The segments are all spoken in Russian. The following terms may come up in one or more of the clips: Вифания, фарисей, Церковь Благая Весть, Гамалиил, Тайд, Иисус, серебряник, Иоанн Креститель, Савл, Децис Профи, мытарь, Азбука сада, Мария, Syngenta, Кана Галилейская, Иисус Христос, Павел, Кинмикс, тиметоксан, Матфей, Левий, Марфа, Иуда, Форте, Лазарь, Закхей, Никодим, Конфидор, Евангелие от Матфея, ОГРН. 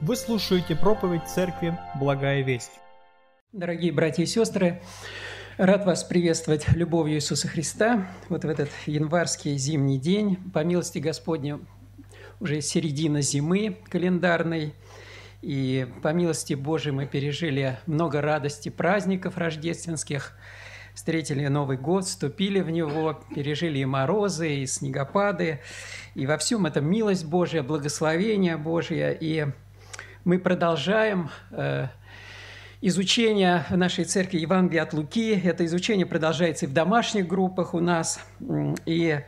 Вы слушаете проповедь Церкви Благая Весть. Дорогие братья и сестры, рад вас приветствовать любовью Иисуса Христа вот в этот январский зимний день. По милости Господня уже середина зимы календарной, и по милости Божией мы пережили много радости праздников рождественских, встретили Новый год, вступили в него, пережили и морозы, и снегопады, и во всем это милость Божия, благословение Божие, и мы продолжаем изучение в нашей церкви Евангелия от Луки. Это изучение продолжается и в домашних группах у нас, и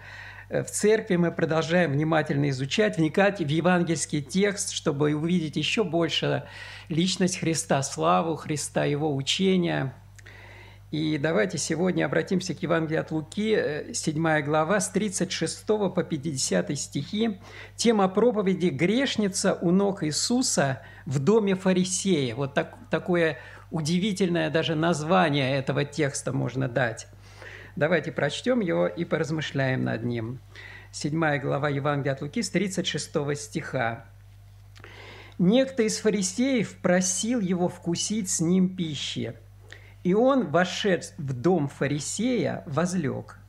в церкви мы продолжаем внимательно изучать, вникать в евангельский текст, чтобы увидеть еще больше личность Христа, славу Христа, Его учения. И давайте сегодня обратимся к Евангелию от Луки, 7 глава, с 36 по 50 стихи. Тема проповеди «Грешница у ног Иисуса в доме фарисея». Вот такое удивительное даже название этого текста можно дать. Давайте прочтем его и поразмышляем над ним. 7 глава Евангелия от Луки, с 36 стиха. «Некто из фарисеев просил его вкусить с ним пищи. И он, вошед в дом фарисея, возлег.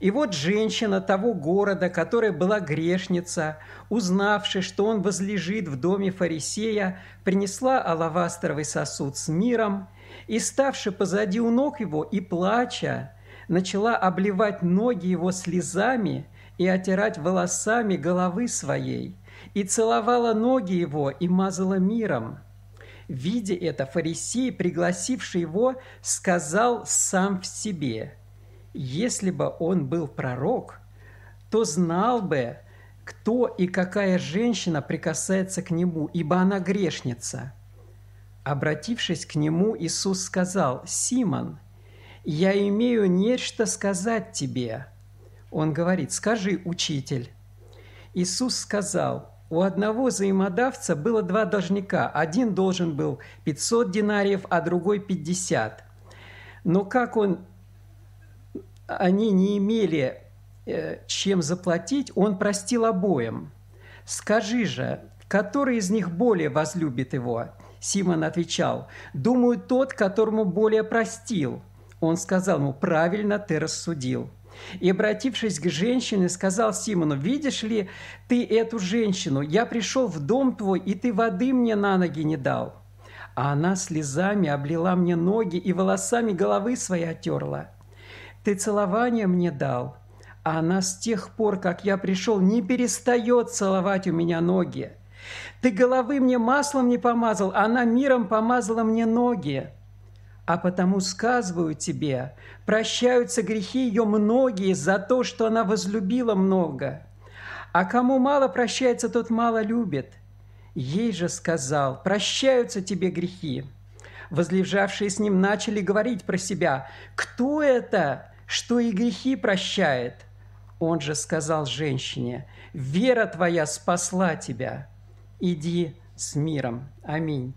И вот женщина того города, которая была грешница, узнавши, что он возлежит в доме фарисея, принесла алавастровый сосуд с миром, и, ставши позади у ног его и плача, начала обливать ноги его слезами и отирать волосами головы своей, и целовала ноги его и мазала миром. Видя это, фарисей, пригласивший его, сказал сам в себе: «Если бы он был пророк, то знал бы, кто и какая женщина прикасается к нему, ибо она грешница». Обратившись к нему, Иисус сказал: «Симон, я имею нечто сказать тебе». Он говорит: «Скажи, учитель». Иисус сказал: «У одного взаимодавца было два должника. Один должен был 500 динариев, а другой 50. Но как они не имели чем заплатить, он простил обоим. Скажи же, который из них более возлюбит его?» Симон отвечал: «Думаю, тот, которому более простил». Он сказал ему: «Правильно ты рассудил». И, обратившись к женщине, сказал Симону: «Видишь ли ты эту женщину? Я пришел в дом твой, и ты воды мне на ноги не дал. А она слезами облила мне ноги и волосами головы свои оттерла. Ты целование мне дал, а она с тех пор, как я пришел, не перестает целовать у меня ноги. Ты головы мне маслом не помазал, а она миром помазала мне ноги. А потому сказываю тебе, прощаются грехи ее многие за то, что она возлюбила много. А кому мало прощается, тот мало любит. Ей же сказал: прощаются тебе грехи. Возлежавшие с ним начали говорить про себя: кто это, что и грехи прощает? Он же сказал женщине: вера твоя спасла тебя. Иди с миром». Аминь.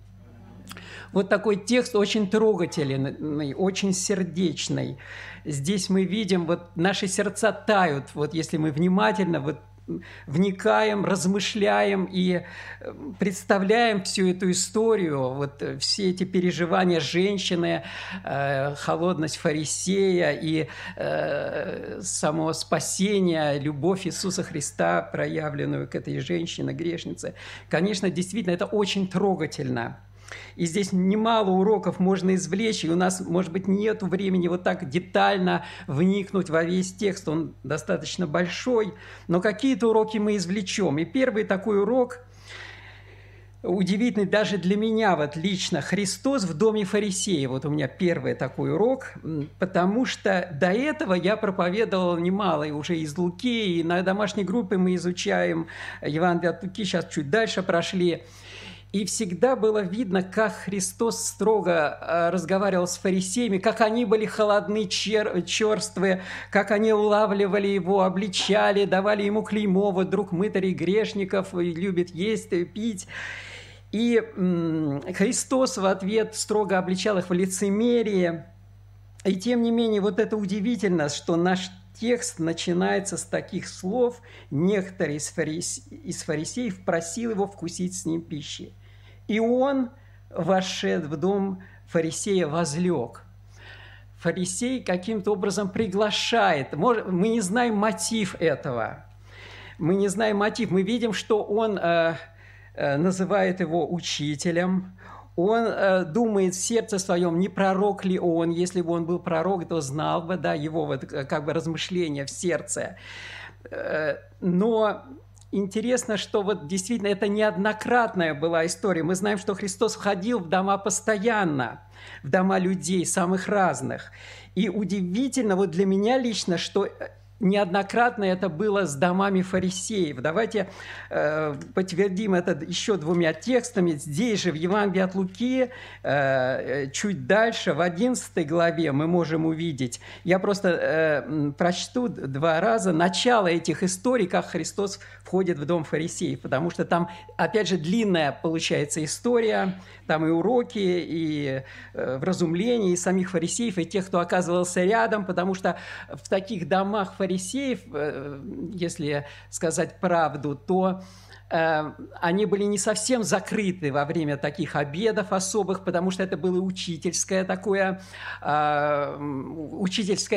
Вот такой текст очень трогательный, очень сердечный. Здесь мы видим, вот наши сердца тают, вот если мы внимательно вот вникаем, размышляем и представляем всю эту историю, вот все эти переживания женщины, холодность фарисея и само спасение, любовь Иисуса Христа, проявленную к этой женщине, грешнице. Конечно, действительно, это очень трогательно. И здесь немало уроков можно извлечь, и у нас, может быть, нет времени вот так детально вникнуть во весь текст, он достаточно большой, но какие-то уроки мы извлечем. И первый такой урок, удивительный даже для меня вот лично, «Христос в доме фарисея». Вот у меня первый такой урок, потому что до этого я проповедовал немало, и уже из Луки, и на домашней группе мы изучаем Евангелие от Луки, сейчас чуть дальше прошли. И всегда было видно, как Христос строго разговаривал с фарисеями, как они были холодны, черствы, как они улавливали его, обличали, давали ему клеймо: вот друг мытарей, грешников, любит есть, пить. И Христос в ответ строго обличал их в лицемерии. И тем не менее, вот это удивительно, что наш текст начинается с таких слов: «Некоторый из фарисеев просил его вкусить с ним пищи». И он, вошед в дом фарисея, возлег. Фарисей каким-то образом приглашает. Мы не знаем мотив этого. Мы не знаем мотив. Мы видим, что он называет его учителем. Он думает в сердце своем, не пророк ли он. Если бы он был пророк, то знал бы, да, его вот, как бы размышления в сердце. Но интересно, что вот действительно это неоднократная была история. Мы знаем, что Христос входил в дома постоянно, в дома людей самых разных. И удивительно вот для меня лично, что неоднократно это было с домами фарисеев. Давайте подтвердим это еще двумя текстами. Здесь же, в Евангелии от Луки, чуть дальше, в 11 главе мы можем увидеть. Я просто прочту два раза начало этих историй, как Христос входит в дом фарисеев, потому что там, опять же, длинная получается история. Там и уроки, и вразумления, и самих фарисеев, и тех, кто оказывался рядом, потому что в таких домах фарисеев, если сказать правду, то они были не совсем закрыты во время таких обедов особых, потому что это была учительская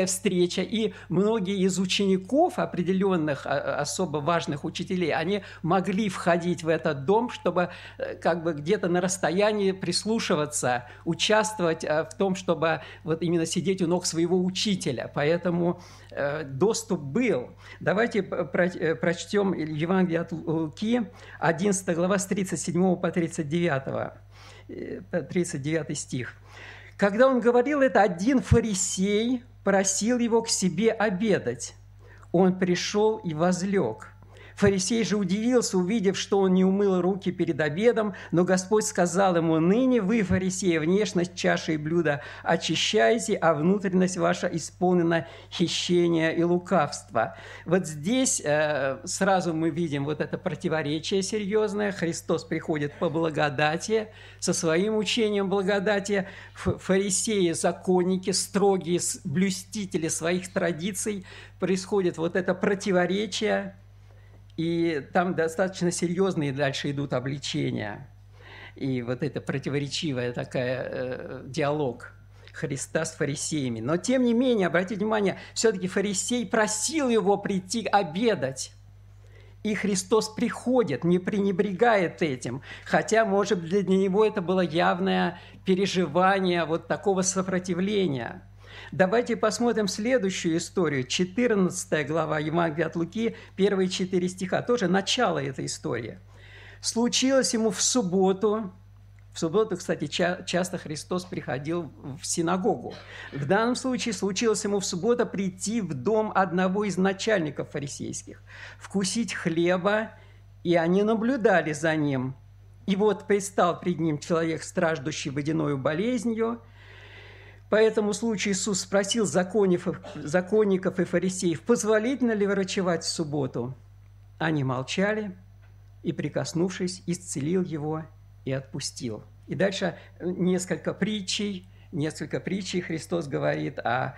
встреча. И многие из учеников определенных особо важных учителей, они могли входить в этот дом, чтобы как бы где-то на расстоянии прислушиваться, участвовать в том, чтобы вот именно сидеть у ног своего учителя. Поэтому доступ был. Давайте прочтем Евангелие от Луки, 11 глава, с 37 по 39 стих. «Когда он говорил это, один фарисей просил его к себе обедать. Он пришел и возлег. Фарисей же удивился, увидев, что он не умыл руки перед обедом, но Господь сказал ему: ныне вы, фарисеи, внешность чаши и блюда очищаете, а внутренность ваша исполнена хищения и лукавства». Вот здесь сразу мы видим вот это противоречие серьезное. Христос приходит по благодати, со своим учением благодати. Фарисеи, законники, строгие блюстители своих традиций. Происходит вот это противоречие. И там достаточно серьезные дальше идут обличения. И вот это противоречивая такая диалог Христа с фарисеями. Но тем не менее, обратите внимание, все-таки фарисей просил его прийти обедать. И Христос приходит, не пренебрегает этим. Хотя, может быть, для него это было явное переживание вот такого сопротивления. Давайте посмотрим следующую историю. 14 глава Евангелия от Луки, первые 4 стиха. Тоже начало этой истории. «Случилось ему в субботу». В субботу, кстати, часто Христос приходил в синагогу. В данном случае случилось ему в субботу прийти в дом одного из начальников фарисейских, вкусить хлеба, и они наблюдали за ним. И вот предстал пред ним человек, страждущий водяною болезнью. По этому случаю Иисус спросил законников и фарисеев: «Позволительно ли врачевать в субботу?» Они молчали, и, прикоснувшись, исцелил его и отпустил. И дальше несколько притчей Христос говорит о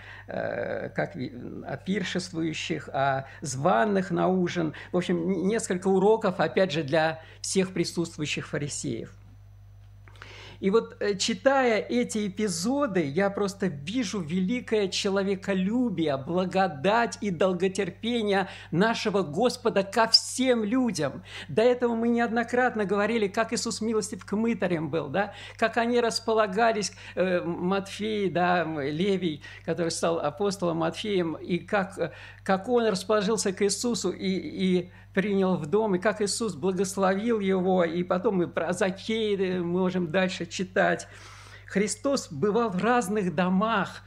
пиршествующих, о званых на ужин. В общем, несколько уроков, опять же, для всех присутствующих фарисеев. И вот, читая эти эпизоды, я просто вижу великое человеколюбие, благодать и долготерпение нашего Господа ко всем людям. До этого мы неоднократно говорили, как Иисус милостив к мытарям был, да? Как они располагались, Матфей, да, Левий, который стал апостолом Матфеем, и как он расположился к Иисусу и принял в дом, и как Иисус благословил его, и потом мы про Закхея можем дальше читать. Христос бывал в разных домах.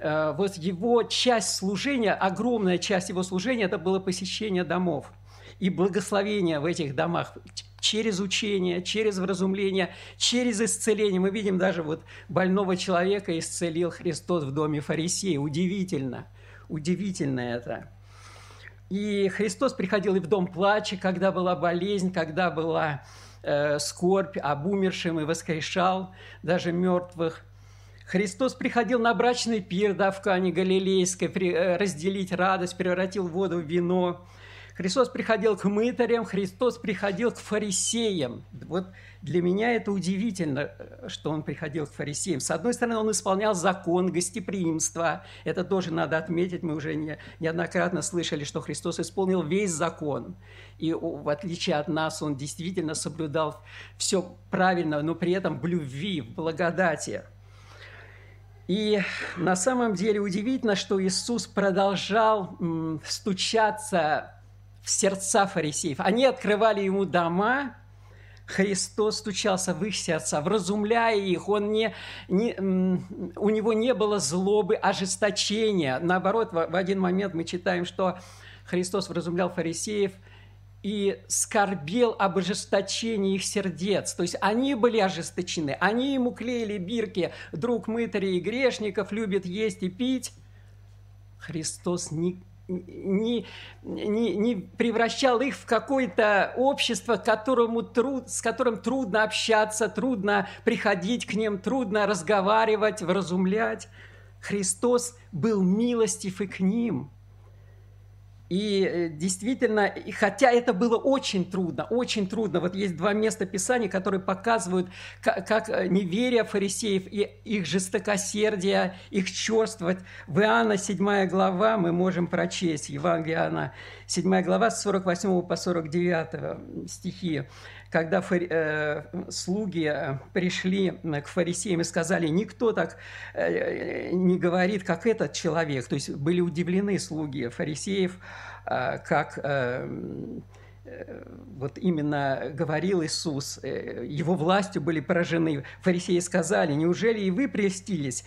Вот его часть служения, огромная часть его служения, это было посещение домов и благословение в этих домах через учение, через вразумление, через исцеление. Мы видим, даже вот больного человека исцелил Христос в доме фарисея. Удивительно, удивительно это. И Христос приходил и в дом плача, когда была болезнь, когда была скорбь об умершем, и воскрешал даже мертвых. Христос приходил на брачный пир, да, в Кане Галилейской, разделить радость, превратил воду в вино. Христос приходил к мытарям, Христос приходил к фарисеям. Вот для меня это удивительно, что Он приходил к фарисеям. С одной стороны, Он исполнял закон гостеприимства. Это тоже надо отметить. Мы уже неоднократно слышали, что Христос исполнил весь закон. И в отличие от нас, Он действительно соблюдал все правильно, но при этом в любви, в благодати. И на самом деле удивительно, что Иисус продолжал стучаться в сердца фарисеев. Они открывали Ему дома, Христос стучался в их сердца, вразумляя их. У Него не было злобы, ожесточения. Наоборот, в один момент мы читаем, что Христос вразумлял фарисеев и скорбел об ожесточении их сердец. То есть они были ожесточены, они Ему клеили бирки: друг мытарей и грешников, любит есть и пить. Христос не превращал их в какое-то общество, с которым трудно общаться, трудно приходить к ним, трудно разговаривать, вразумлять. Христос был милостив и к ним. И действительно, хотя это было очень трудно, очень трудно. Вот есть два места Писания, которые показывают, как неверие фарисеев и их жестокосердие, их черствость. В Иоанна 7 глава мы можем прочесть, Евангелие Иоанна 7 глава с 48 по 49 стихи. Когда слуги пришли к фарисеям и сказали: никто так не говорит, как этот человек. То есть были удивлены слуги фарисеев, как вот именно говорил Иисус, его властью были поражены. Фарисеи сказали: неужели и вы прельстились?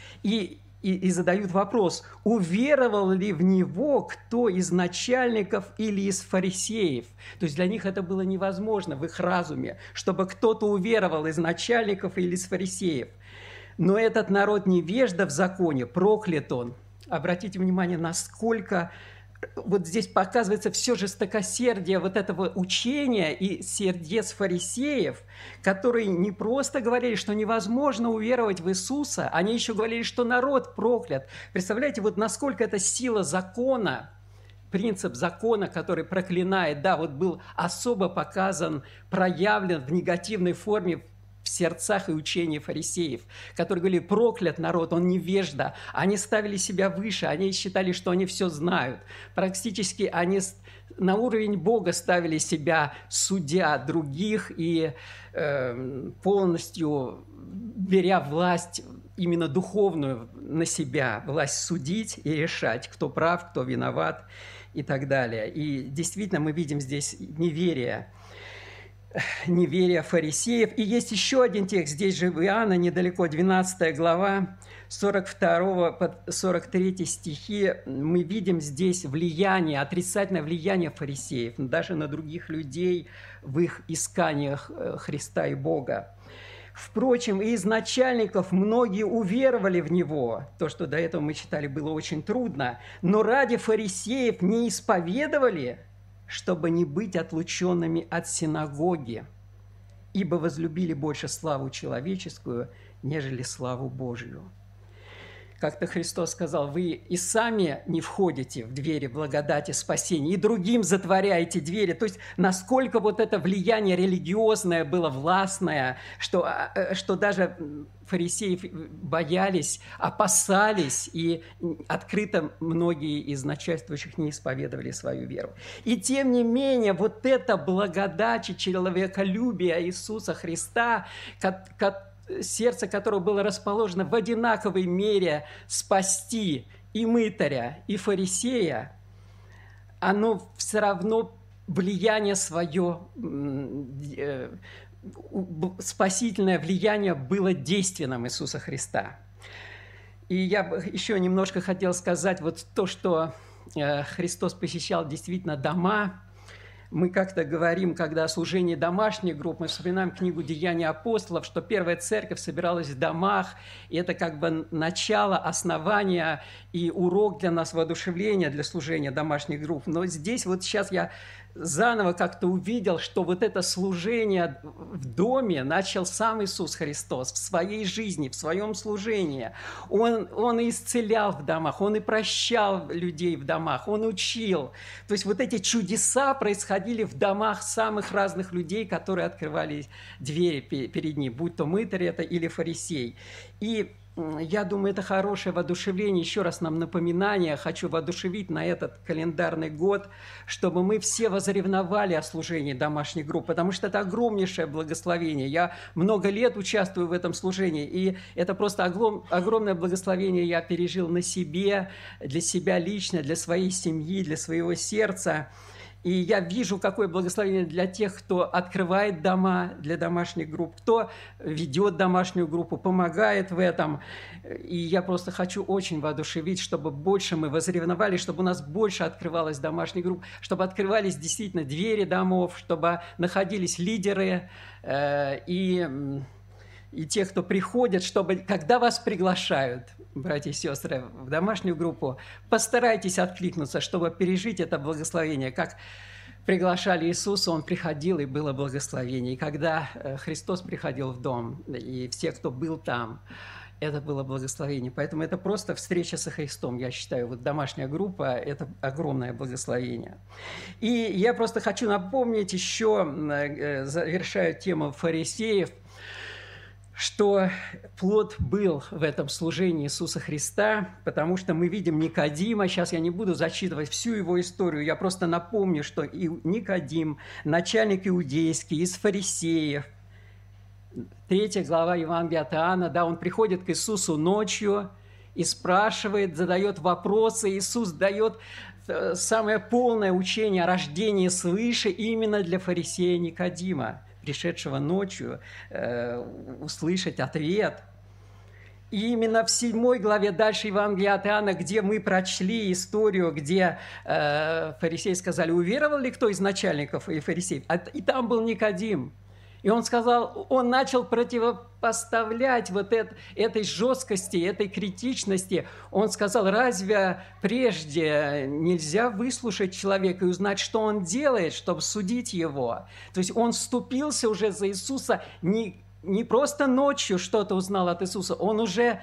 И задают вопрос: уверовал ли в Него кто из начальников или из фарисеев? То есть для них это было невозможно в их разуме, чтобы кто-то уверовал из начальников или из фарисеев. Но этот народ невежда в законе, проклят он. Обратите внимание, насколько вот здесь показывается все жестокосердие вот этого учения и сердец фарисеев, которые не просто говорили, что невозможно уверовать в Иисуса, они еще говорили, что народ проклят. Представляете, вот насколько эта сила закона, принцип закона, который проклинает, да, вот был особо показан, проявлен в негативной форме в сердцах и учении фарисеев, которые говорили: проклят народ, он невежда. Они ставили себя выше, они считали, что они все знают. Практически они на уровень Бога ставили себя, судя других и полностью беря власть именно духовную на себя, власть судить и решать, кто прав, кто виноват и так далее. И действительно мы видим здесь неверие фарисеев. И есть еще один текст, здесь же в Иоанна, недалеко, 12 глава, 42 по 43 стихи. Мы видим здесь влияние, отрицательное влияние фарисеев, даже на других людей в их исканиях Христа и Бога. Впрочем, и из начальников многие уверовали в Него. То, что до этого мы читали, было очень трудно. Но ради фарисеев не исповедовали, чтобы не быть отлученными от синагоги, ибо возлюбили больше славу человеческую, нежели славу Божию. Как-то Христос сказал: вы и сами не входите в двери благодати спасения, и другим затворяете двери. То есть насколько вот это влияние религиозное было властное, что даже фарисеев боялись, опасались, и открыто многие из начальствующих не исповедовали свою веру. И тем не менее, вот эта благодать и человеколюбие Иисуса Христа, сердце которого было расположено в одинаковой мере спасти и мытаря, и фарисея, оно все равно влияние свое, спасительное влияние было действенным Иисуса Христа. И я бы еще немножко хотел сказать вот то, что Христос посещал действительно дома. Мы как-то говорим, когда о служении домашних групп, мы вспоминаем книгу «Деяния апостолов», что первая церковь собиралась в домах, и это как бы начало, основание и урок для нас, воодушевление для служения домашних групп. Но здесь вот сейчас я заново как-то увидел, что вот это служение в доме начал сам Иисус Христос в своей жизни, в своем служении. Он и исцелял в домах, он и прощал людей в домах, он учил. То есть вот эти чудеса происходили в домах самых разных людей, которые открывали двери перед ним, будь то мытарь это или фарисей. И я думаю, это хорошее воодушевление, еще раз нам напоминание, хочу воодушевить на этот календарный год, чтобы мы все возревновали о служении домашних групп, потому что это огромнейшее благословение. Я много лет участвую в этом служении, и это просто огромное благословение я пережил на себе, для себя лично, для своей семьи, для своего сердца. И я вижу, какое благословение для тех, кто открывает дома для домашних групп, кто ведет домашнюю группу, помогает в этом. И я просто хочу очень воодушевить, чтобы больше мы возревновали, чтобы у нас больше открывалось домашних групп, чтобы открывались действительно двери домов, чтобы находились лидеры и те, кто приходят, чтобы, когда вас приглашают, братья и сестры, в домашнюю группу, постарайтесь откликнуться, чтобы пережить это благословение. Как приглашали Иисуса, Он приходил, и было благословение. И когда Христос приходил в дом, и все, кто был там, это было благословение. Поэтому это просто встреча со Христом, я считаю. Вот домашняя группа – это огромное благословение. И я просто хочу напомнить еще, завершая тему фарисеев, что плод был в этом служении Иисуса Христа, потому что мы видим Никодима. Сейчас я не буду зачитывать всю его историю, я просто напомню, что Никодим, начальник иудейский, из фарисеев, 3 глава Евангелия от Иоанна, да, он приходит к Иисусу ночью и спрашивает, задает вопросы. Иисус дает самое полное учение о рождении свыше именно для фарисея Никодима, пришедшего ночью, услышать ответ. И именно в 7 главе дальше Евангелия от Иоанна, где мы прочли историю, где фарисеи сказали, уверовал ли кто из начальников и фарисеев? И там был Никодим. И он сказал, он начал противопоставлять вот этой жесткости, этой критичности. Он сказал, разве прежде нельзя выслушать человека и узнать, что он делает, чтобы судить его? То есть он вступился уже за Иисуса, не просто ночью что-то узнал от Иисуса, он уже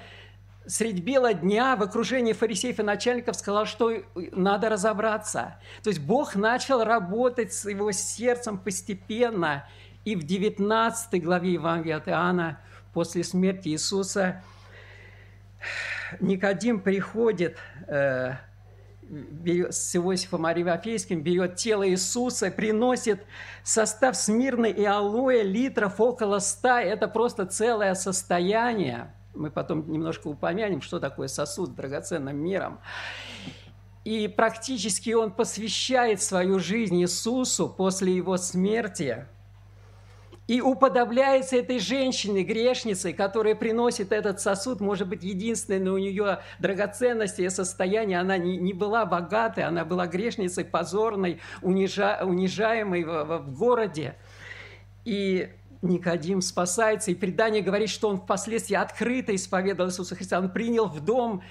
средь бела дня в окружении фарисеев и начальников сказал, что надо разобраться. То есть Бог начал работать с его сердцем постепенно. И в 19 главе Евангелия от Иоанна, после смерти Иисуса, Никодим приходит с Иосифом Аримафейским, берет тело Иисуса, приносит состав смирны и алоэ, литров около 100. Это просто целое состояние. Мы потом немножко упомянем, что такое сосуд с драгоценным миром. И практически он посвящает свою жизнь Иисусу после его смерти. И уподобляется этой женщине, грешнице, которая приносит этот сосуд, может быть, единственной у нее драгоценности и состояние. Она не была богатой, она была грешницей, позорной, унижаемой в городе. И Никодим спасается, и предание говорит, что он впоследствии открыто исповедовал Иисуса Христа. Он принял в дом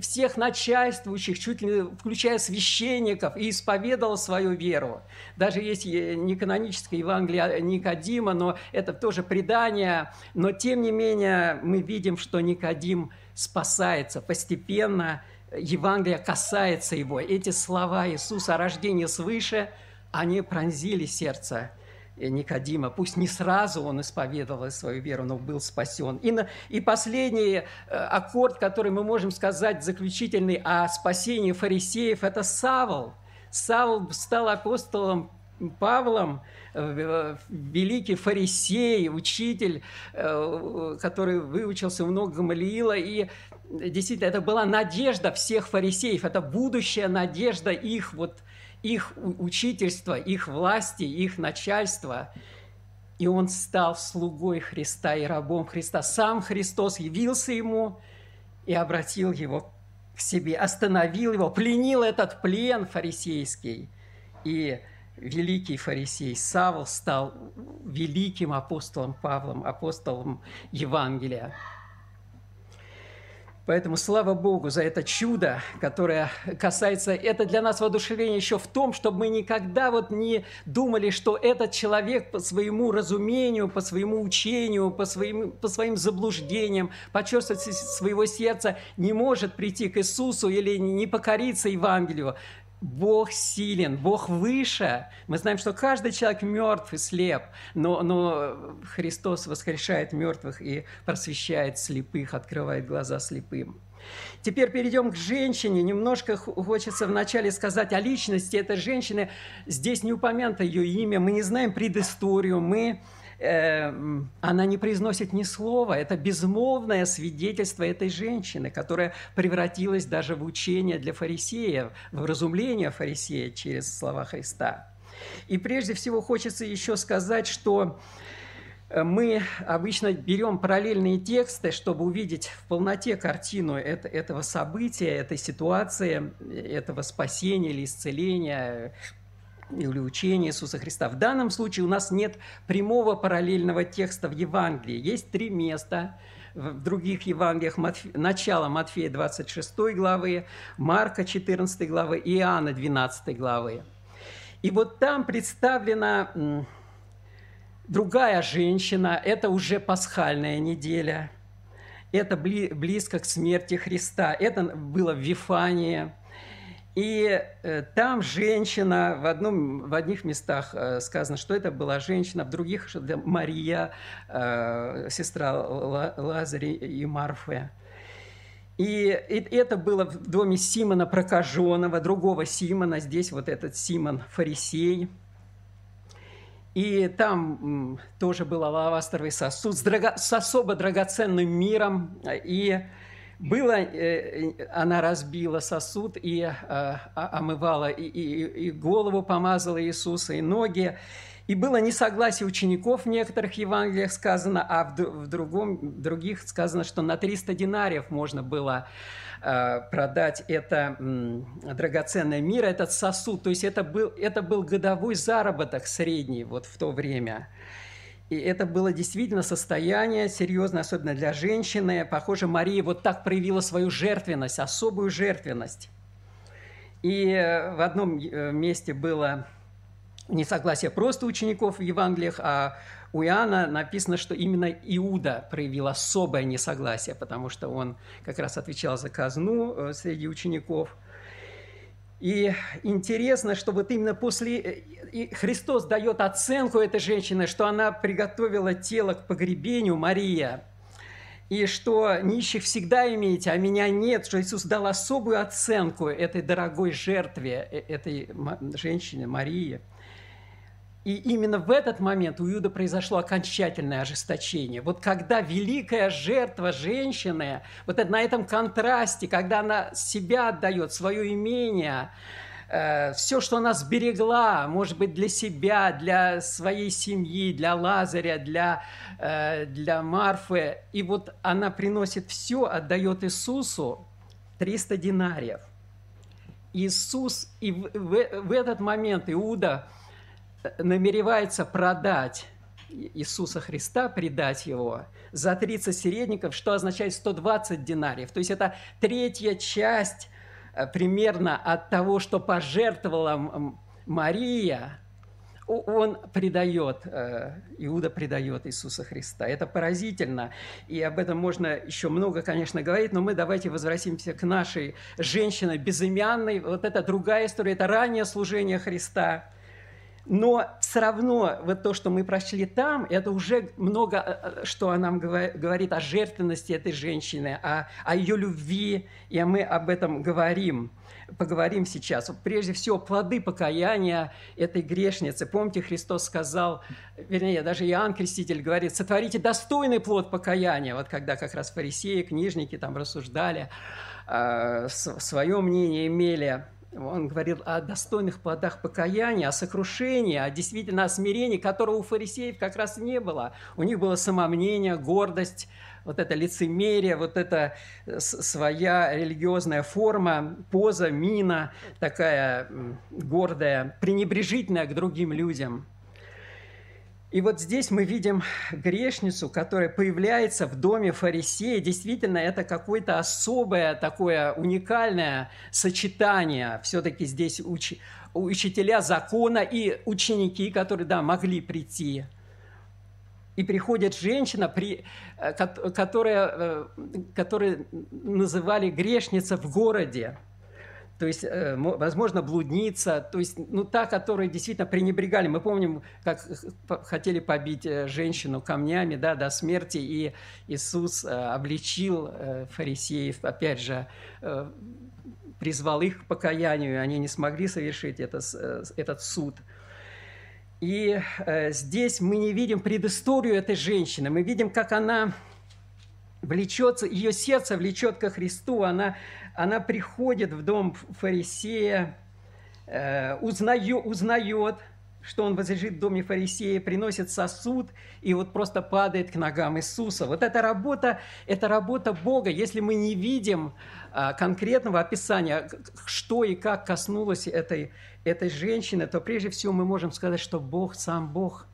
всех начальствующих, чуть ли включая священников, и исповедовал свою веру. Даже есть неканоническое Евангелие Никодима, но это тоже предание. Но тем не менее мы видим, что Никодим спасается постепенно, Евангелие касается его. Эти слова Иисуса о рождении свыше, они пронзили сердце Никодима. Пусть не сразу он исповедовал свою веру, но был спасен. И последний аккорд, который мы можем сказать, заключительный о спасении фарисеев, это Савл. Савл стал апостолом Павлом, великий фарисей, учитель, который выучился у ног Гамалиила. И действительно, это была надежда всех фарисеев, это будущая надежда их вот их учительство, их власти, их начальство. И он стал слугой Христа и рабом Христа. Сам Христос явился ему и обратил его к себе, остановил его, пленил этот плен фарисейский. И великий фарисей Савл стал великим апостолом Павлом, апостолом Евангелия. Поэтому слава Богу за это чудо, которое касается... Это для нас воодушевление еще в том, чтобы мы никогда вот не думали, что этот человек по своему разумению, по своему учению, по своим заблуждениям, по чувству своего сердца не может прийти к Иисусу или не покориться Евангелию. Бог силен, Бог выше. Мы знаем, что каждый человек мертв и слеп, но Христос воскрешает мертвых и просвещает слепых, открывает глаза слепым. Теперь перейдем к женщине. Немножко хочется вначале сказать о личности этой женщины. Здесь не упомянуто ее имя, мы не знаем предысторию, она не произносит ни слова. Это безмолвное свидетельство этой женщины, которая превратилась даже в учение для фарисеев, в разумление фарисея через слова Христа. И прежде всего хочется еще сказать, что мы обычно берем параллельные тексты, чтобы увидеть в полноте картину этого события, этой ситуации, этого спасения или исцеления, или учение Иисуса Христа. В данном случае у нас нет прямого параллельного текста в Евангелии. Есть три места в других Евангелиях. Начало Матфея 26 главы, Марка 14 главы и Иоанна 12 главы. И вот там представлена другая женщина. Это уже пасхальная неделя. Это близко к смерти Христа. Это было в Вифании. И там женщина, в одних местах сказано, что это была женщина, в других, что это Мария, сестра Лазаря и Марфы. И это было в доме Симона Прокаженного, другого Симона, здесь вот этот Симон Фарисей. И там тоже был лавастровый сосуд с особо драгоценным миром, и... Она разбила сосуд и омывала, и голову помазала Иисуса, и ноги. И было несогласие учеников в некоторых Евангелиях сказано, а в других сказано, что на 300 динариев можно было продать это драгоценное миро, этот сосуд. То есть это был годовой заработок средний вот в то время. И это было действительно состояние серьезное, особенно для женщины. Похоже, Мария вот так проявила свою жертвенность, особую жертвенность. И в одном месте было несогласие просто учеников в Евангелиях, а у Иоанна написано, что именно Иуда проявил особое несогласие, потому что он как раз отвечал за казну среди учеников. И интересно, что вот именно после... И Христос дает оценку этой женщине, что она приготовила тело к погребению, Мария, и что нищих всегда имеете, а меня нет, что Иисус дал особую оценку этой дорогой жертве, этой женщине, Марии. И именно в этот момент у Иуды произошло окончательное ожесточение. Вот когда великая жертва женщины, вот это, на этом контрасте, когда она себя отдает, свое имение, все, что она сберегла, может быть, для себя, для своей семьи, для Лазаря, для Марфы, и вот она приносит все, отдает Иисусу 300 динариев. Иисус, и в этот момент Иуда намеревается продать Иисуса Христа, предать его за 30 серебряников, что означает 120 динариев. То есть это третья часть примерно от того, что пожертвовала Мария, он предает, Иуда предает Иисуса Христа. Это поразительно, и об этом можно еще много, конечно, говорить, но мы давайте возвратимся к нашей женщине безымянной. Вот это другая история, это раннее служение Христа. Но все равно вот то, что мы прочли там, это уже много, что нам говорит о жертвенности этой женщины, о ее любви, и мы об этом поговорим сейчас. Прежде всего, плоды покаяния этой грешницы. Помните, Христос сказал, вернее, даже Иоанн Креститель говорит, сотворите достойный плод покаяния. Вот когда как раз фарисеи, книжники там рассуждали, свое мнение имели. Он говорил о достойных плодах покаяния, о сокрушении, о действительно о смирении, которого у фарисеев как раз не было. У них было самомнение, гордость, вот это лицемерие, вот эта своя религиозная форма, поза, мина такая гордая, пренебрежительная к другим людям. И вот здесь мы видим грешницу, которая появляется в доме фарисея. Действительно, это какое-то особое, такое уникальное сочетание. Все-таки здесь учителя закона и ученики, которые, да, могли прийти. И приходит женщина, которую называли грешница в городе. То есть, возможно, блудница, то есть, ну, та, которую действительно пренебрегали. Мы помним, как хотели побить женщину камнями, да, до смерти, и Иисус обличил фарисеев, опять же, призвал их к покаянию, и они не смогли совершить этот суд. И здесь мы не видим предысторию этой женщины, мы видим, как она влечется, ее сердце влечет ко Христу, она приходит в дом фарисея, узнает, что он возлежит в доме фарисея, приносит сосуд и вот просто падает к ногам Иисуса. Вот это работа Бога. Если мы не видим конкретного описания, что и как коснулось этой женщины, то прежде всего мы можем сказать, что Бог, сам Бог,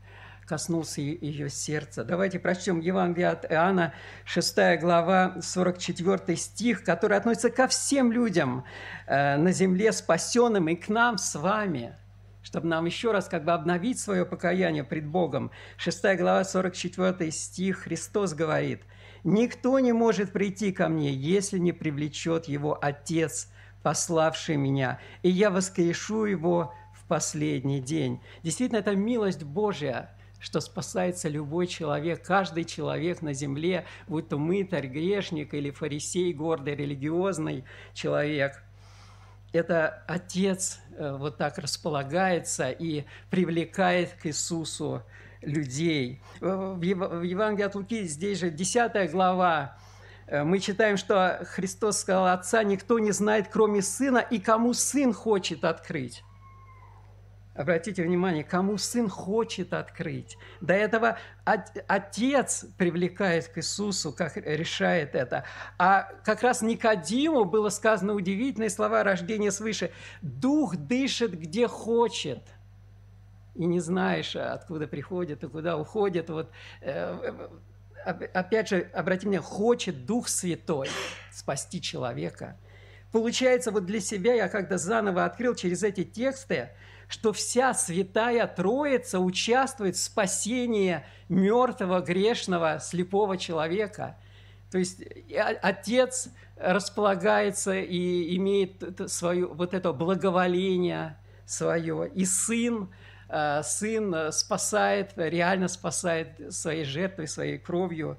коснулся ее сердца. Давайте прочтем Евангелие от Иоанна, 6 глава, 44 стих, который относится ко всем людям на земле спасенным и к нам с вами, чтобы нам еще раз как бы обновить свое покаяние пред Богом. 6 глава, 44 стих, Христос говорит: «Никто не может прийти ко мне, если не привлечет его Отец, пославший меня, и я воскрешу его в последний день». Действительно, это милость Божия, что спасается любой человек, каждый человек на земле, будь то мытарь, грешник или фарисей, гордый, религиозный человек. Это Отец вот так располагается и привлекает к Иисусу людей. В Евангелии от Луки, здесь же 10 глава, мы читаем, что Христос сказал: «Отца никто не знает, кроме Сына, и кому Сын хочет открыть». Обратите внимание, кому Сын хочет открыть. До этого Отец привлекает к Иисусу, как решает это. А как раз Никодиму было сказано удивительные слова рождения свыше: «Дух дышит, где хочет, и не знаешь, откуда приходит и куда уходит». Вот, опять же, обратите внимание, хочет Дух Святой спасти человека. Получается, вот для себя я как-то заново открыл через эти тексты, что вся Святая Троица участвует в спасении мертвого, грешного, слепого человека. То есть Отец располагается и имеет свое вот это благоволение свое. И Сын спасает, реально спасает своей жертвой, своей кровью.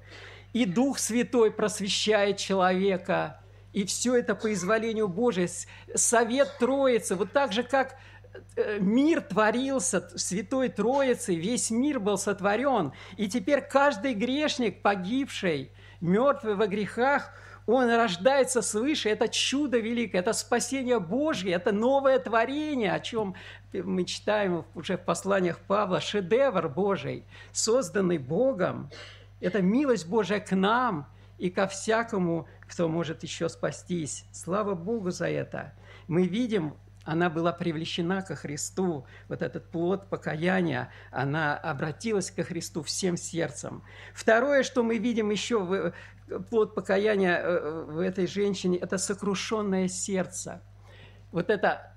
И Дух Святой просвещает человека. И все это по изволению Божию. Совет Троицы, вот так же, как мир творился Святой Троицей, весь мир был сотворен. И теперь каждый грешник, погибший, мертвый во грехах, он рождается свыше. Это чудо великое, это спасение Божье, это новое творение, о чем мы читаем уже в посланиях Павла, шедевр Божий, созданный Богом. Это милость Божия к нам и ко всякому, кто может еще спастись. Слава Богу за это. Мы видим, она была привлечена ко Христу, вот этот плод покаяния, она обратилась ко Христу всем сердцем. Второе, что мы видим еще, плод покаяния в этой женщине, это сокрушенное сердце. Вот это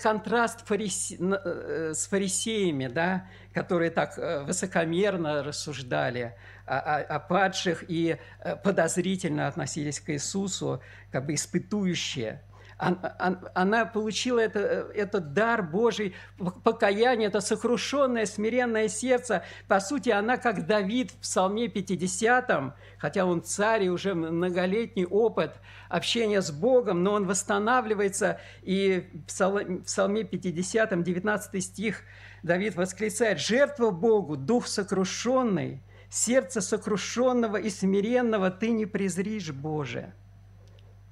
контраст с фарисеями, да, которые так высокомерно рассуждали о падших и подозрительно относились к Иисусу, как бы испытующие. Она получила этот дар Божий, покаяние, это сокрушенное, смиренное сердце. По сути, она как Давид в Псалме 50, хотя он царь и уже многолетний опыт общения с Богом, но он восстанавливается. И в Псалме 50, 19 стих, Давид восклицает: «Жертва Богу, дух сокрушенный, сердце сокрушенного и смиренного ты не презришь, Боже».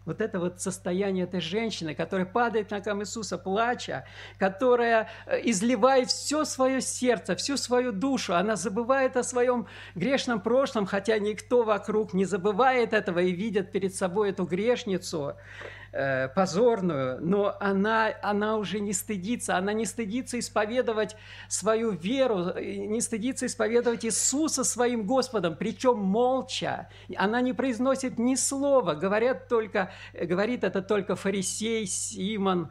Вот это вот состояние этой женщины, которая падает на ногам Иисуса, плача, которая изливает все свое сердце, всю свою душу. Она забывает о своем грешном прошлом, хотя никто вокруг не забывает этого и видит перед собой эту грешницу, позорную, но она уже не стыдится, она не стыдится исповедовать свою веру, не стыдится исповедовать Иисуса своим Господом, причем молча. Она не произносит ни слова, говорит это только фарисей Симон.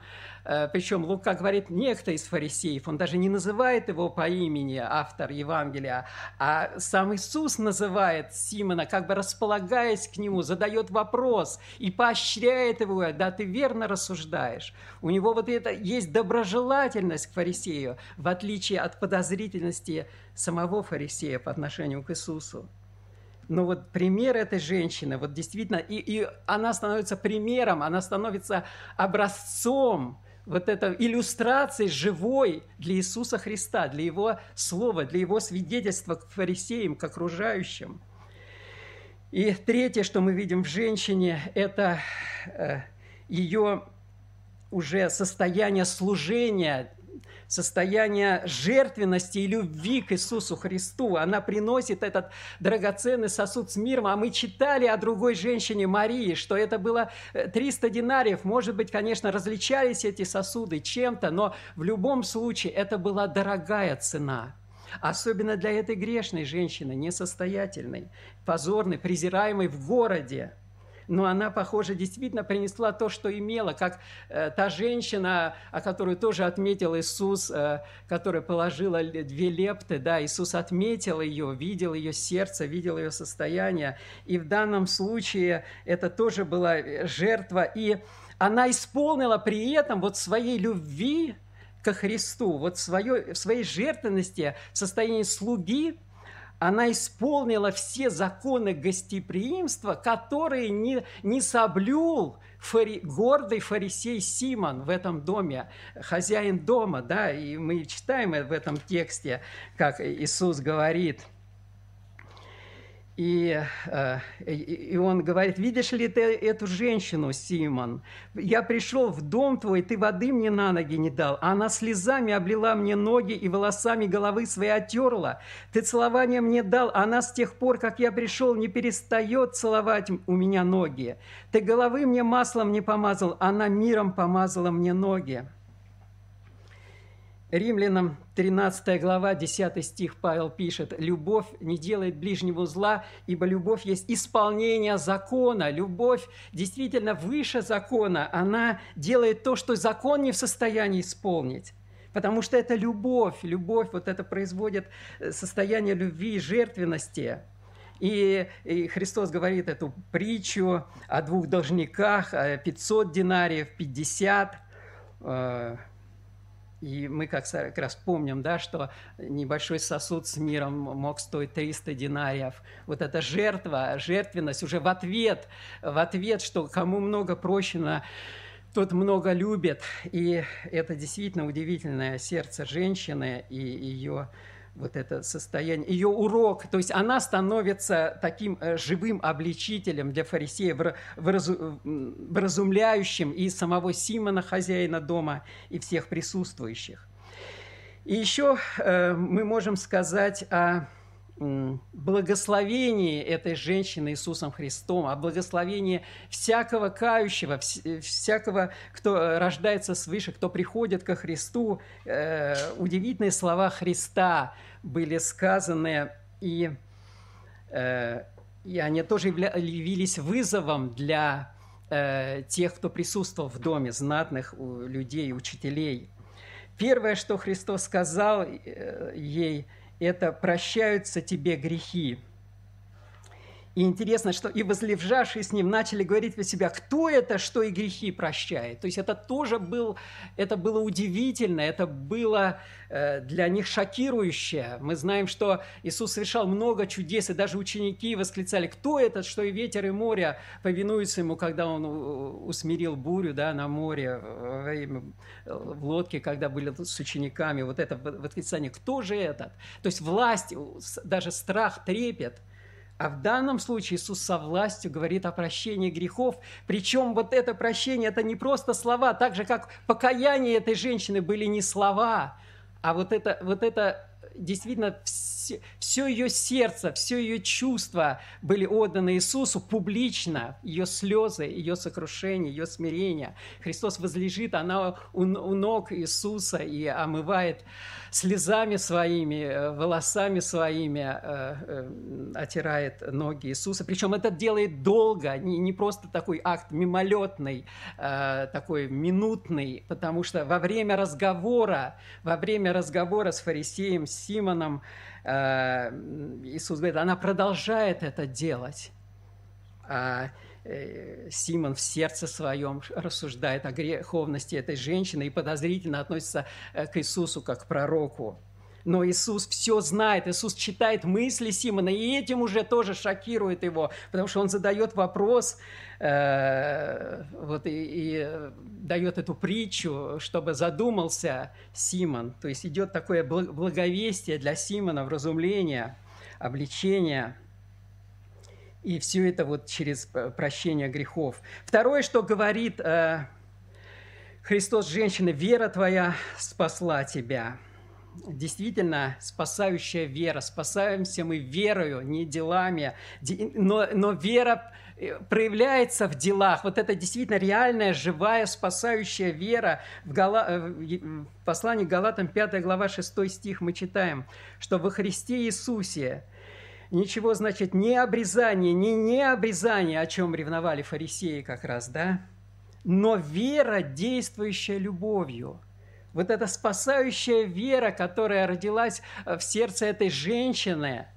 Причем Лука говорит, некто из фарисеев, он даже не называет его по имени, автор Евангелия, а сам Иисус называет Симона, как бы располагаясь к нему, задает вопрос и поощряет его, да, ты верно рассуждаешь. У него вот это есть доброжелательность к фарисею, в отличие от подозрительности самого фарисея по отношению к Иисусу. Но вот пример этой женщины, вот действительно, и она становится примером, она становится образцом, вот эта иллюстрация живой для Иисуса Христа, для Его слова, для Его свидетельства к фарисеям, к окружающим. И третье, что мы видим в женщине, это ее уже состояние служения, состояние жертвенности и любви к Иисусу Христу. Она приносит этот драгоценный сосуд с миром. А мы читали о другой женщине Марии, что это было 300 динариев. Может быть, конечно, различались эти сосуды чем-то, но в любом случае это была дорогая цена. Особенно для этой грешной женщины, несостоятельной, позорной, презираемой в городе. Но она, похоже, действительно принесла то, что имела, как та женщина, о которой тоже отметил Иисус, которая положила 2 лепты, да, Иисус отметил ее, видел ее сердце, видел ее состояние. И в данном случае это тоже была жертва. И она исполнила при этом вот своей любви ко Христу, вот в своей жертвенности, в состоянии слуги. Она исполнила все законы гостеприимства, которые не соблюл гордый фарисей Симон в этом доме, хозяин дома, да, и мы читаем в этом тексте, как Иисус говорит. И он говорит, видишь ли ты эту женщину, Симон? Я пришел в дом твой, ты воды мне на ноги не дал. Она слезами облила мне ноги и волосами головы свои оттерла. Ты целование мне дал, она с тех пор, как я пришел, не перестает целовать у меня ноги. Ты головы мне маслом не помазал, она миром помазала мне ноги. Римлянам 13 глава, 10 стих Павел пишет: «Любовь не делает ближнему зла, ибо любовь есть исполнение закона». Любовь действительно выше закона, она делает то, что закон не в состоянии исполнить, потому что это любовь. Любовь вот это производит состояние любви и жертвенности. И Христос говорит эту притчу о 2 должниках, 500 динариев, 50 И мы как раз помним, да, что небольшой сосуд с миром мог стоить 300 динариев. Вот эта жертва, жертвенность уже в ответ, что кому много прощено, тот много любит. И это действительно удивительное сердце женщины и ее вот это состояние, ее урок. То есть она становится таким живым обличителем для фарисея, вразумляющим и самого Симона, хозяина дома, и всех присутствующих. И еще мы можем сказать о благословении этой женщины Иисусом Христом, о благословении всякого кающего, всякого, кто рождается свыше, кто приходит ко Христу. Удивительные слова Христа были сказаны, и они тоже явились вызовом для тех, кто присутствовал в доме, знатных людей, учителей. Первое, что Христос сказал ей, это «прощаются тебе грехи». И интересно, что и возлежавшие с ним начали говорить про себя, кто это, что и грехи прощает. То есть это тоже было удивительно, это было для них шокирующе. Мы знаем, что Иисус совершал много чудес, и даже ученики восклицали, кто этот, что и ветер, и море повинуются ему, когда он усмирил бурю, да, на море, в лодке, когда были с учениками. Вот это восклицание, кто же этот? То есть власть, даже страх, трепет. А в данном случае Иисус со властью говорит о прощении грехов. Причем вот это прощение – это не просто слова, так же, как покаяние этой женщины были не слова, а вот это действительно все ее сердце, все ее чувства были отданы Иисусу публично. Ее слезы, ее сокрушение, ее смирение. Христос возлежит, она у ног Иисуса и омывает слезами своими, волосами своими, отирает ноги Иисуса. Причем это делает долго, не просто такой акт мимолетный, такой минутный, потому что во время разговора с фарисеем, с Симоном, Иисус говорит, она продолжает это делать. А Симон в сердце своем рассуждает о греховности этой женщины и подозрительно относится к Иисусу как к пророку. Но Иисус все знает, Иисус читает мысли Симона, и этим уже тоже шокирует его, потому что он задает вопрос и дает эту притчу, чтобы задумался Симон. То есть идет такое благовестие для Симона, вразумление, обличение. И все это через прощение грехов. Второе, что говорит Христос женщине: «Вера твоя спасла тебя». Действительно, спасающая вера. Спасаемся мы верою, не делами. Но вера проявляется в делах. Вот это действительно реальная, живая, спасающая вера. В послании к Галатам 5 глава 6 стих мы читаем, что во Христе Иисусе ничего, значит, не обрезание, не обрезание, о чем ревновали фарисеи как раз, да? Но вера, действующая любовью. Вот эта спасающая вера, которая родилась в сердце этой женщины,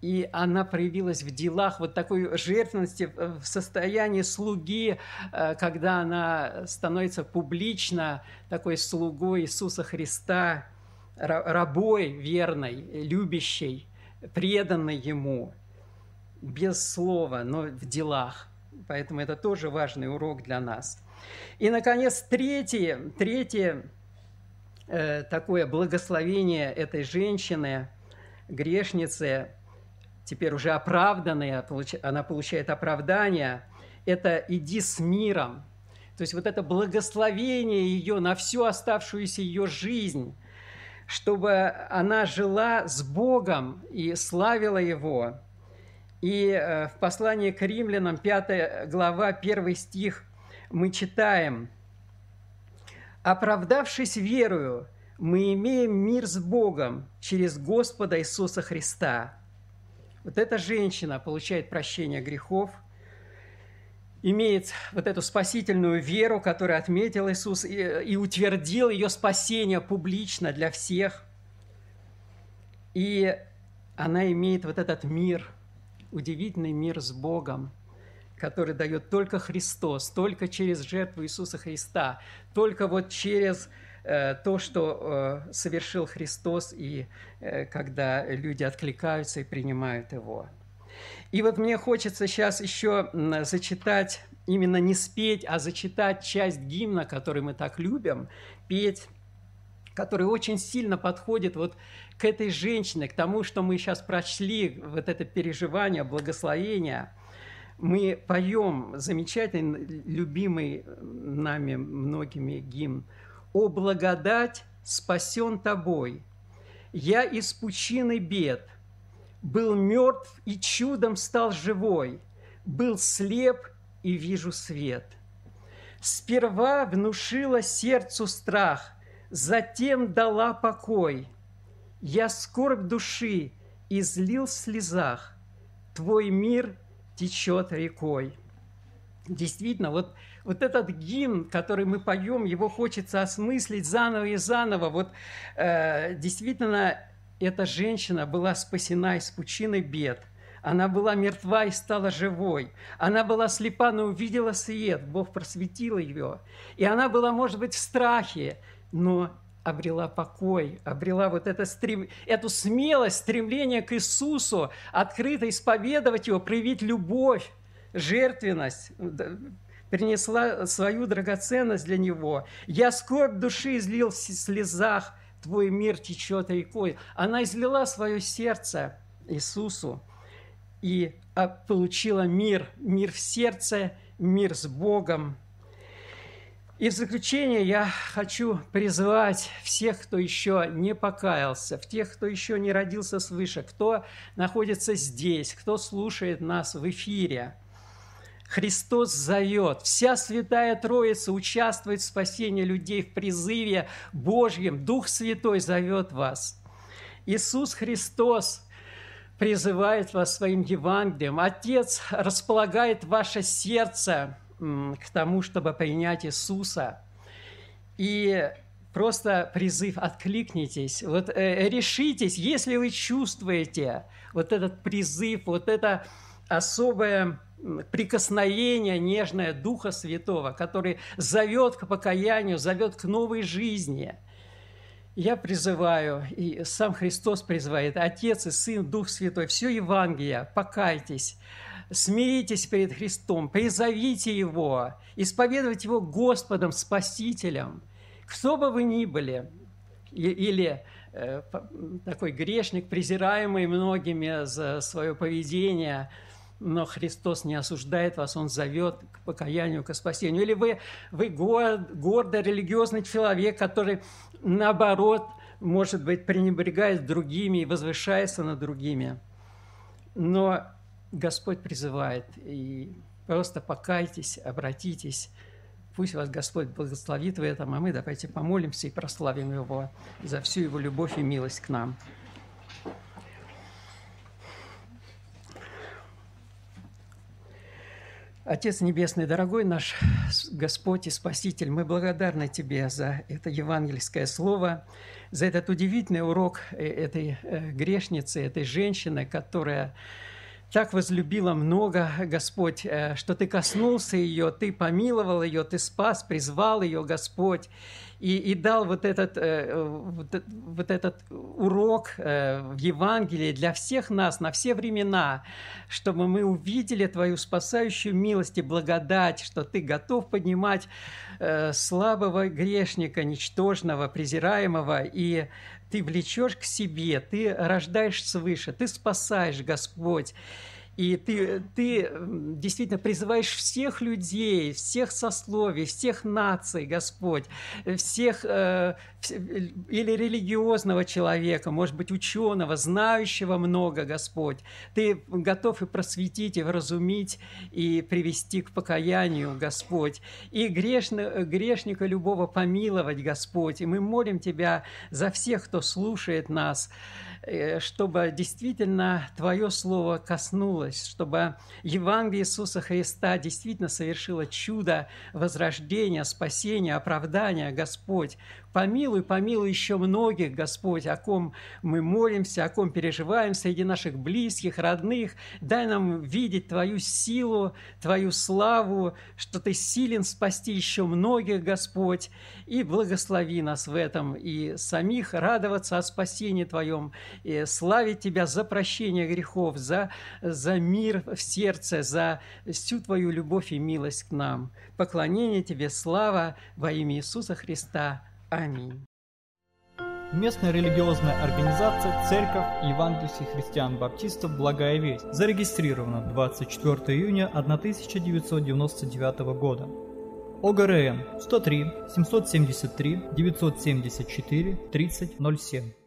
и она проявилась в делах, вот такой жертвенности, в состоянии слуги, когда она становится публично такой слугой Иисуса Христа, рабой верной, любящей, преданной Ему, без слова, но в делах. Поэтому это тоже важный урок для нас. И, наконец, третье такое благословение этой женщины, грешницы, теперь уже оправданной, она получает оправдание, это «иди с миром». То есть вот это благословение ее на всю оставшуюся ее жизнь, чтобы она жила с Богом и славила Его. И в послании к римлянам, 5 глава, 1 стих, мы читаем: «Оправдавшись верою, мы имеем мир с Богом через Господа Иисуса Христа». Вот эта женщина получает прощение грехов, имеет вот эту спасительную веру, которую отметил Иисус, и утвердил ее спасение публично для всех. И она имеет вот этот мир, удивительный мир с Богом, который дает только Христос, только через жертву Иисуса Христа, только через то, что совершил Христос, и когда люди откликаются и принимают Его. И вот мне хочется сейчас еще зачитать, именно не спеть, а зачитать часть гимна, который мы так любим петь, который очень сильно подходит к этой женщине, к тому, что мы сейчас прочли, вот это переживание, благословение. Мы поем замечательный, любимый нами многими гимн: «О благодать, спасен тобой, я из пучины бед, был мертв и чудом стал живой, был слеп и вижу свет. Сперва внушила сердцу страх, затем дала покой. Я скорбь души излил в слезах, твой мир течет рекой». Действительно, вот этот гимн, который мы поем, его хочется осмыслить заново и заново. Действительно, эта женщина была спасена из пучины бед. Она была мертва и стала живой. Она была слепа, но увидела свет. Бог просветил ее. И она была, может быть, в страхе, но обрела покой, обрела эту смелость, стремление к Иисусу, открыто исповедовать Его, проявить любовь, жертвенность, принесла свою драгоценность для Него. «Я скорбь души излил в слезах, твой мир течет рекой». Она излила свое сердце Иисусу и получила мир в сердце, мир с Богом. И в заключение я хочу призвать всех, кто еще не покаялся, тех, кто еще не родился свыше, кто находится здесь, кто слушает нас в эфире. Христос зовет. Вся Святая Троица участвует в спасении людей, в призыве Божьем. Дух Святой зовет вас. Иисус Христос призывает вас своим Евангелием. Отец располагает ваше сердце к тому, чтобы принять Иисуса. И просто призыв: откликнитесь, решитесь, если вы чувствуете этот призыв, это особое прикосновение нежное Духа Святого, который зовет к покаянию, зовет к новой жизни. Я призываю, и сам Христос призывает, Отец и Сын, Дух Святой, все Евангелие, покайтесь, смиритесь перед Христом, призовите Его, исповедовать Его Господом, Спасителем. Кто бы вы ни были, или такой грешник, презираемый многими за свое поведение, но Христос не осуждает вас, Он зовет к покаянию, к спасению. Или вы гордый, религиозный человек, который, наоборот, может быть, пренебрегает другими и возвышается над другими. Но Господь призывает, и просто покайтесь, обратитесь. Пусть вас Господь благословит в этом, а мы давайте помолимся и прославим Его за всю Его любовь и милость к нам. Отец Небесный, дорогой наш Господь и Спаситель, мы благодарны Тебе за это евангельское слово, за этот удивительный урок этой грешницы, этой женщины, которая так возлюбила много, Господь, что Ты коснулся ее, Ты помиловал ее, Ты спас, призвал ее, Господь, и дал вот этот урок в Евангелии для всех нас на все времена, чтобы мы увидели Твою спасающую милость и благодать, что Ты готов поднимать слабого грешника, ничтожного, презираемого, и Ты влечешь к себе, Ты рождаешь свыше, Ты спасаешь, Господь. И ты действительно призываешь всех людей, всех сословий, всех наций, Господь, всех или религиозного человека, может быть, ученого, знающего много, Господь. Ты готов и просветить, и вразумить, и привести к покаянию, Господь. И грешника любого помиловать, Господь. И мы молим Тебя за всех, кто слушает нас, чтобы действительно Твое Слово коснулось, чтобы Евангелие Иисуса Христа действительно совершило чудо возрождения, спасения, оправдания, Господь. Помилуй, помилуй еще многих, Господь, о ком мы молимся, о ком переживаем среди наших близких, родных. Дай нам видеть Твою силу, Твою славу, что Ты силен спасти еще многих, Господь, и благослови нас в этом, и самих радоваться о спасении Твоем, и славить Тебя за прощение грехов, за мир в сердце, за всю Твою любовь и милость к нам. Поклонение Тебе, слава во имя Иисуса Христа. Аминь. Местная религиозная организация «Церковь евангельских христиан-баптистов Благая Весть» зарегистрирована 24 июня 1999 года. ОГРН 103 773 974 3007.